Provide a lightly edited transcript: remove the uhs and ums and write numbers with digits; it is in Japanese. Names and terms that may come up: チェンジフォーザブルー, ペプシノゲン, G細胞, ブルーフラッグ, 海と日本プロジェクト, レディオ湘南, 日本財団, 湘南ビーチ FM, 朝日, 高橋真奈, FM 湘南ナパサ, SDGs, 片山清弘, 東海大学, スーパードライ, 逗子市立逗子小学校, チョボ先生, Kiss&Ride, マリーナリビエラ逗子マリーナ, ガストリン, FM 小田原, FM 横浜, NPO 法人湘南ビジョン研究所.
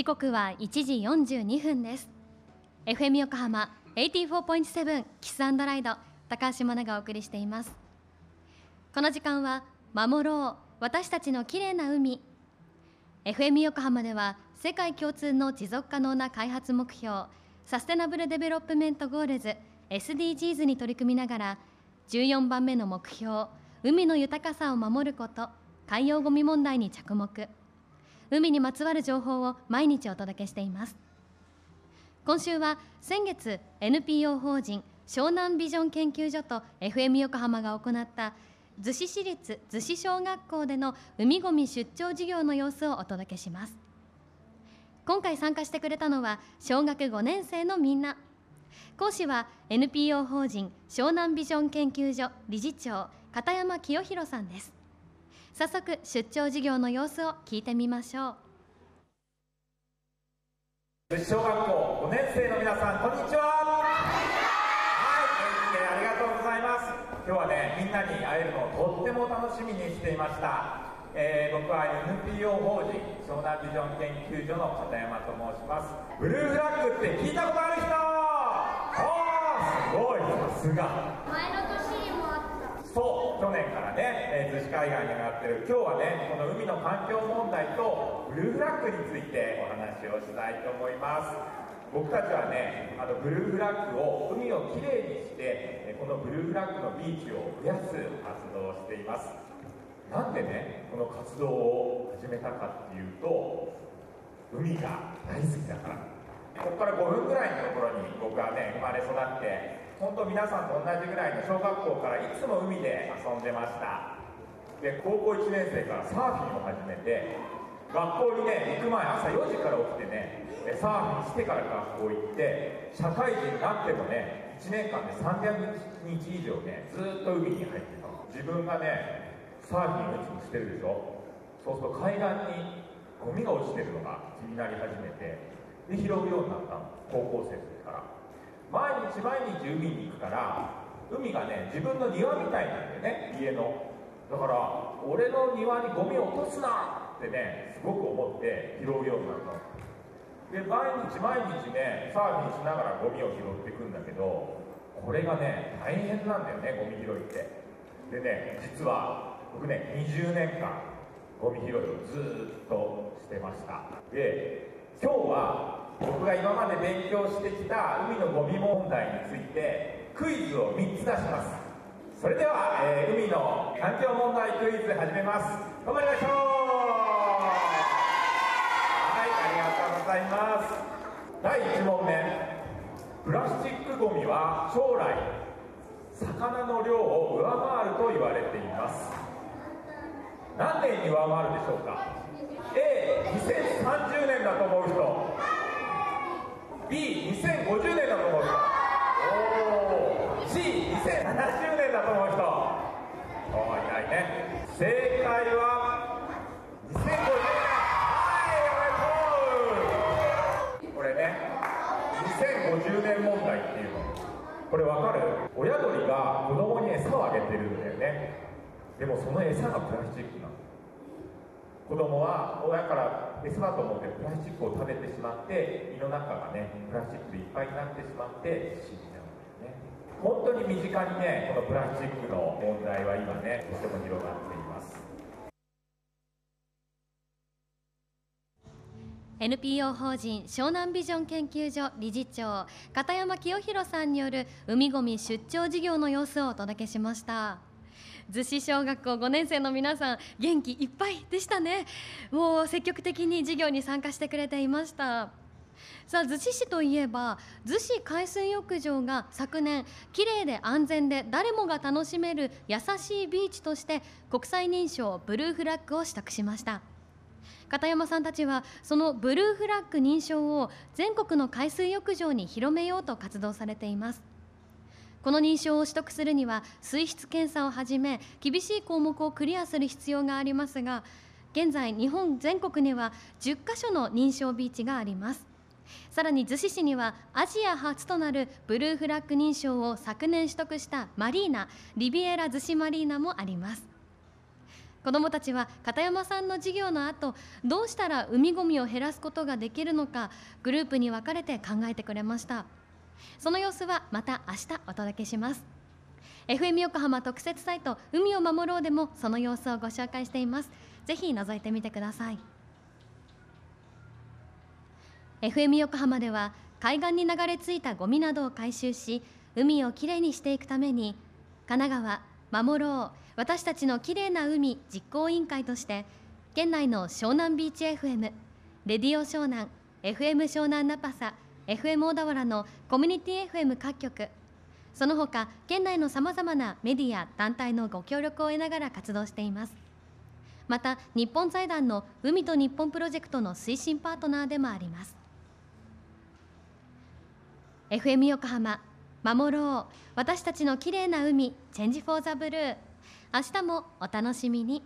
時刻は1時42分です。 FM 横浜 84.7 Kiss&Ride 高橋真奈がお送りしています。この時間は守ろう私たちの綺麗な海。 FM 横浜では世界共通の持続可能な開発目標サステナブルデベロップメントゴールズ SDGs に取り組みながら14番目の目標海の豊かさを守ること海洋ごみ問題に着目、海にまつわる情報を毎日お届けしています。今週は先月 NPO 法人湘南ビジョン研究所と FM 横浜が行った逗子市立逗子小学校での海ごみ出張授業の様子をお届けします。今回参加してくれたのは小学5年生のみんな。講師は NPO 法人湘南ビジョン研究所理事長片山清弘さんです。早速出張授業の様子を聞いてみましょう。小学校5年生の皆さん、こんにちは。はい、ありがとうございます。今日はね、みんなに会えるのをとっても楽しみにしていました。僕は NPO 法人湘南ビジョン研究所の片山と申します。ブルーフラッグって聞いたことある人？おー、すごい、さすが。前の年にもあったそう、去年からね、逗子海岸に上がってる。今日はね、この海の環境問題とブルーフラッグについてお話をしたいと思います。僕たちはね、ブルーフラッグを、海をきれいにしてこのブルーフラッグのビーチを増やす活動をしています。なんでね、この活動を始めたかっていうと、海が大好きだから。ここから5分ぐらいのところに僕はね、生まれ育って、本当皆さんと同じぐらいの小学校からいつも海で遊んでました。で、高校1年生からサーフィンを始めて、学校にね、行く前朝4時から起きてね、サーフィンしてから学校行って、社会人になってもね、1年間で300日以上ね、ずっと海に入ってた。自分がね、サーフィンをいつもしてるでしょ。そうすると海岸にゴミが落ちてるのが気になり始めて、で、拾うようになったの、高校生から。毎日毎日海に行くから、海がね、自分の庭みたいなんでね、家の。だから、俺の庭にゴミを落とすなってね、すごく思って拾うようになったので、毎日毎日ね、サーフィンしながらゴミを拾っていくんだけど、これがね、大変なんだよね、ゴミ拾いって。でね、実は僕ね、20年間ゴミ拾いをずっとしてました。で、今日は僕が今まで勉強してきた海のゴミ問題についてクイズを3つ出します。それでは、海の環境問題クイズ始めます。頑張りましょう。はい、ありがとうございます。第1問目、プラスチックゴミは将来魚の量を上回ると言われています。何年に上回るでしょうか？ A、2030年だと思う人、B、2050年だと思う人、C、2070年だと思う人。おー、いないね。正解は2050年。はい、おめでとう。これね、2050年問題っていうの、これわかる？親鳥が子供に餌をあげてるんだよね。でもその餌がプラスチックなの。子供は親から餌だと思ってプラスチックを食べてしまって、胃の中がね、プラスチックでいっぱいになってしまって死んじゃうんだよね。本当に身近にね、このプラスチックの問題は今ね、とても広がっています。 NPO 法人湘南ビジョン研究所理事長片山清弘さんによる海ごみ出張事業の様子をお届けしました。逗子小学校5年生の皆さん、元気いっぱいでしたね。もう積極的に授業に参加してくれていました。さあ、逗子市といえば逗子海水浴場が昨年、きれいで安全で誰もが楽しめる優しいビーチとして国際認証ブルーフラッグを取得しました。片山さんたちはそのブルーフラッグ認証を全国の海水浴場に広めようと活動されています。この認証を取得するには水質検査をはじめ厳しい項目をクリアする必要がありますが、現在日本全国には10カ所の認証ビーチがあります。さらに逗子市にはアジア初となるブルーフラッグ認証を昨年取得したマリーナリビエラ逗子マリーナもあります。子どもたちは片山さんの授業の後、どうしたら海ごみを減らすことができるのか、グループに分かれて考えてくれました。その様子はまた明日お届けします。 FM 横浜特設サイト海を守ろうでもその様子をご紹介しています。ぜひ覗いてみてください。 FM 横浜では海岸に流れ着いたゴミなどを回収し、海をきれいにしていくために神奈川守ろう私たちのきれいな海実行委員会として、県内の湘南ビーチ FM、 レディオ湘南、 FM 湘南ナパサ、 FM 小田原のコミュニティ FM 各局、その他県内のさまざまなメディア団体のご協力を得ながら活動しています。また日本財団の海と日本プロジェクトの推進パートナーでもあります。 FM 横浜守ろう私たちのきれいな海チェンジフォーザブルー、明日もお楽しみに。